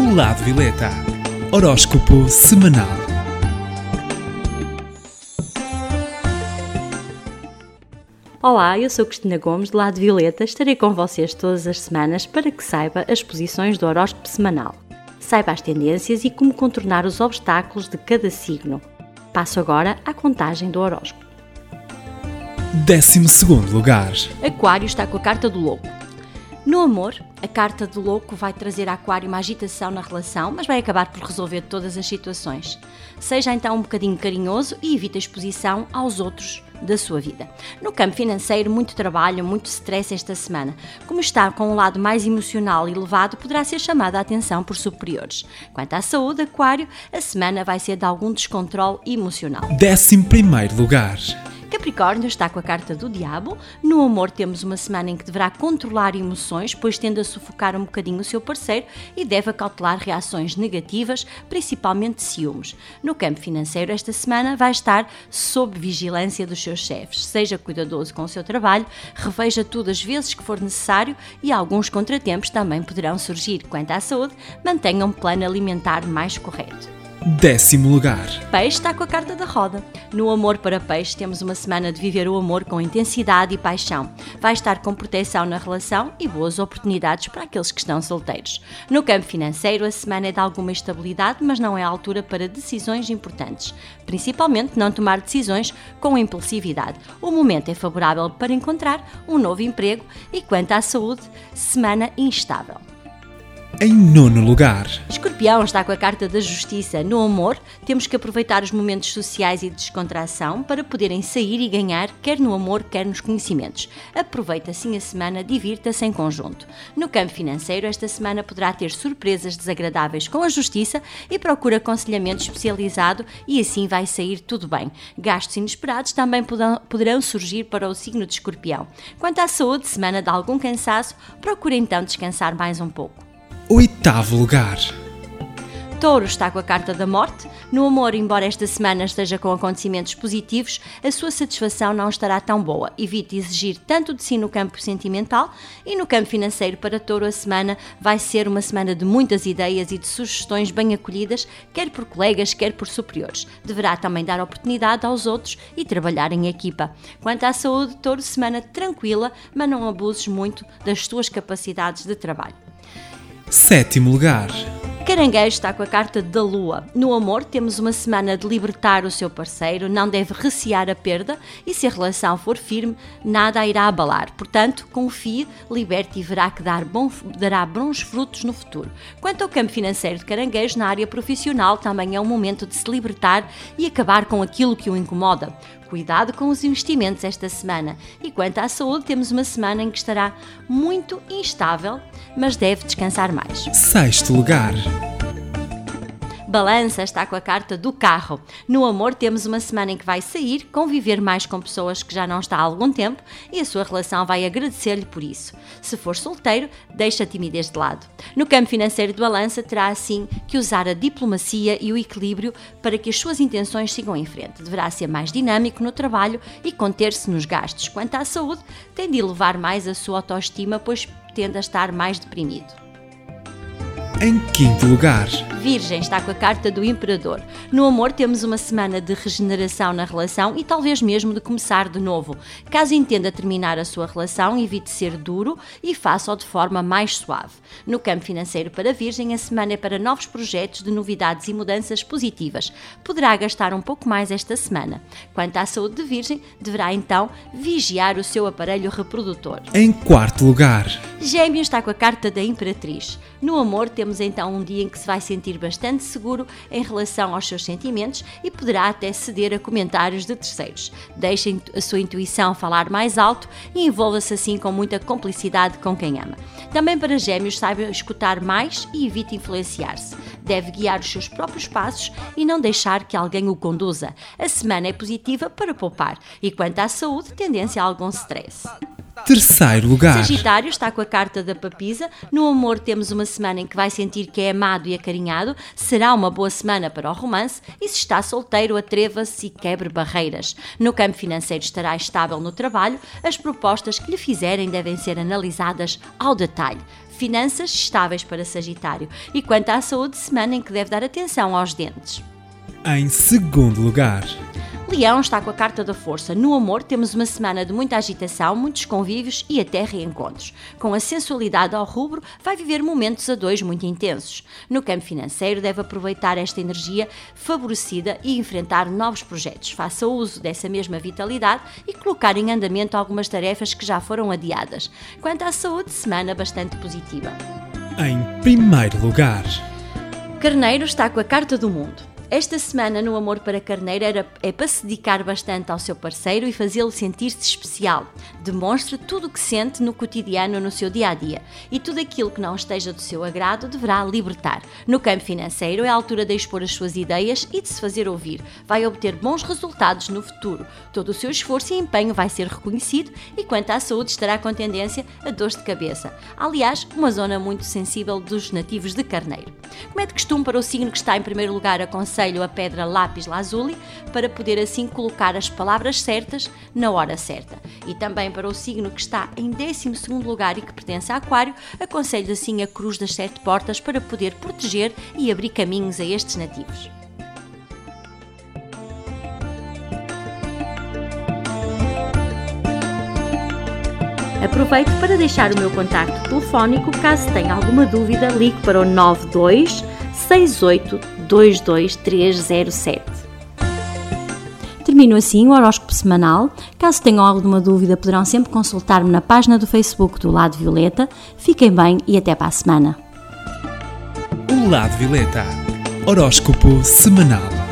O Lado Violeta, horóscopo semanal. Olá, eu sou Cristina Gomes, do Lado Violeta. Estarei com vocês todas as semanas para que saiba as posições do horóscopo semanal. Saiba as tendências e como contornar os obstáculos de cada signo. Passo agora à contagem do horóscopo. 12º lugar. Aquário está com a carta do louco. No amor, a carta do louco vai trazer a Aquário uma agitação na relação, mas vai acabar por resolver todas as situações. Seja então um bocadinho carinhoso e evite a exposição aos outros da sua vida. No campo financeiro, muito trabalho, muito stress esta semana. Como está com um lado mais emocional e elevado, poderá ser chamada a atenção por superiores. Quanto à saúde, Aquário, a semana vai ser de algum descontrole emocional. 11º lugar. Capricórnio está com a carta do diabo. No amor temos uma semana em que deverá controlar emoções, pois tende a sufocar um bocadinho o seu parceiro e deve acautelar reações negativas, principalmente ciúmes. No campo financeiro, esta semana vai estar sob vigilância dos seus chefes. Seja cuidadoso com o seu trabalho, reveja tudo as vezes que for necessário e alguns contratempos também poderão surgir. Quanto à saúde, mantenha um plano alimentar mais correto. 10º lugar. Peixe está com a carta da roda. No amor para Peixe temos uma semana de viver o amor com intensidade e paixão. Vai estar com proteção na relação e boas oportunidades para aqueles que estão solteiros. No campo financeiro, a semana é de alguma estabilidade, mas não é a altura para decisões importantes. Principalmente não tomar decisões com impulsividade. O momento é favorável para encontrar um novo emprego e quanto à saúde, semana instável. Em 9º lugar. Escorpião está com a carta da justiça. No amor, temos que aproveitar os momentos sociais e de descontração para poderem sair e ganhar, quer no amor, quer nos conhecimentos. Aproveita assim a semana, divirta-se em conjunto. No campo financeiro, esta semana poderá ter surpresas desagradáveis com a justiça e procura aconselhamento especializado e assim vai sair tudo bem. Gastos inesperados também poderão surgir para o signo de Escorpião. Quanto à saúde, semana de algum cansaço, procura então descansar mais um pouco. 8º lugar. Touro está com a carta da morte. No amor, embora esta semana esteja com acontecimentos positivos, a sua satisfação não estará tão boa. Evite exigir tanto de si no campo sentimental e no campo financeiro para Touro a semana vai ser uma semana de muitas ideias e de sugestões bem acolhidas, quer por colegas, quer por superiores. Deverá também dar oportunidade aos outros e trabalhar em equipa. Quanto à saúde, Touro, semana tranquila, mas não abuses muito das suas capacidades de trabalho. 7º lugar. Caranguejo está com a carta da lua. No amor, temos uma semana de libertar o seu parceiro, não deve recear a perda e se a relação for firme, nada a irá abalar. Portanto, confie, liberte e verá que dará bons frutos no futuro. Quanto ao campo financeiro de Caranguejo, na área profissional também é um momento de se libertar e acabar com aquilo que o incomoda. Cuidado com os investimentos esta semana. E quanto à saúde, temos uma semana em que estará muito instável, mas deve descansar mais. 6º lugar. Balança está com a carta do carro. No amor temos uma semana em que vai sair, conviver mais com pessoas que já não está há algum tempo e a sua relação vai agradecer-lhe por isso. Se for solteiro, deixa a timidez de lado. No campo financeiro de Balança terá assim que usar a diplomacia e o equilíbrio para que as suas intenções sigam em frente. Deverá ser mais dinâmico no trabalho e conter-se nos gastos. Quanto à saúde, tem de elevar mais a sua autoestima, pois tende a estar mais deprimido. Em 5º lugar. Virgem está com a carta do Imperador. No amor temos uma semana de regeneração na relação e talvez mesmo de começar de novo. Caso entenda terminar a sua relação, evite ser duro e faça-o de forma mais suave. No campo financeiro para a Virgem, a semana é para novos projetos de novidades e mudanças positivas. Poderá gastar um pouco mais esta semana. Quanto à saúde de Virgem, deverá então vigiar o seu aparelho reprodutor. Em 4º lugar. Gêmeo está com a carta da Imperatriz. No amor temos então um dia em que se vai sentir bastante seguro em relação aos seus sentimentos e poderá até ceder a comentários de terceiros. Deixem a sua intuição falar mais alto e envolva-se assim com muita cumplicidade com quem ama. Também para Gêmeos, saiba escutar mais e evite influenciar-se. Deve guiar os seus próprios passos e não deixar que alguém o conduza. A semana é positiva para poupar e quanto à saúde, tendência a algum stress. terceiro lugar. Sagitário está com a carta da papisa. No amor temos uma semana em que vai sentir que é amado e acarinhado. Será uma boa semana para o romance e se está solteiro, atreva-se e quebre barreiras. No campo financeiro estará estável no trabalho. As propostas que lhe fizerem devem ser analisadas ao detalhe. Finanças estáveis para Sagitário. E quanto à saúde, semana em que deve dar atenção aos dentes. Em segundo lugar, Leão está com a carta da força. No amor temos uma semana de muita agitação, muitos convívios e até reencontros. Com a sensualidade ao rubro, vai viver momentos a dois muito intensos. No campo financeiro, deve aproveitar esta energia favorecida e enfrentar novos projetos. Faça uso dessa mesma vitalidade e colocar em andamento algumas tarefas que já foram adiadas. Quanto à saúde, semana bastante positiva. Em primeiro lugar, Carneiro está com a carta do mundo. Esta semana no amor para Carneiro é para se dedicar bastante ao seu parceiro e fazê-lo sentir-se especial. Demonstre tudo o que sente no cotidiano, no seu dia-a-dia. E tudo aquilo que não esteja do seu agrado deverá libertar. No campo financeiro é a altura de expor as suas ideias e de se fazer ouvir. Vai obter bons resultados no futuro. Todo o seu esforço e empenho vai ser reconhecido e quanto à saúde estará com tendência a dores de cabeça. Aliás, uma zona muito sensível dos nativos de Carneiro. Como é de costume para o signo que está em primeiro lugar, aconselho a pedra Lápis Lazuli para poder assim colocar as palavras certas na hora certa. E também para o signo que está em 12º lugar e que pertence a Aquário, aconselho assim a Cruz das Sete Portas para poder proteger e abrir caminhos a estes nativos. Aproveito para deixar o meu contacto telefónico, caso tenha alguma dúvida, ligue para o 92 68 22307. Termino assim o horóscopo semanal. Caso tenham alguma dúvida, poderão sempre consultar-me na página do Facebook do Lado Violeta. Fiquem bem e até para a semana. O Lado Violeta, horóscopo semanal.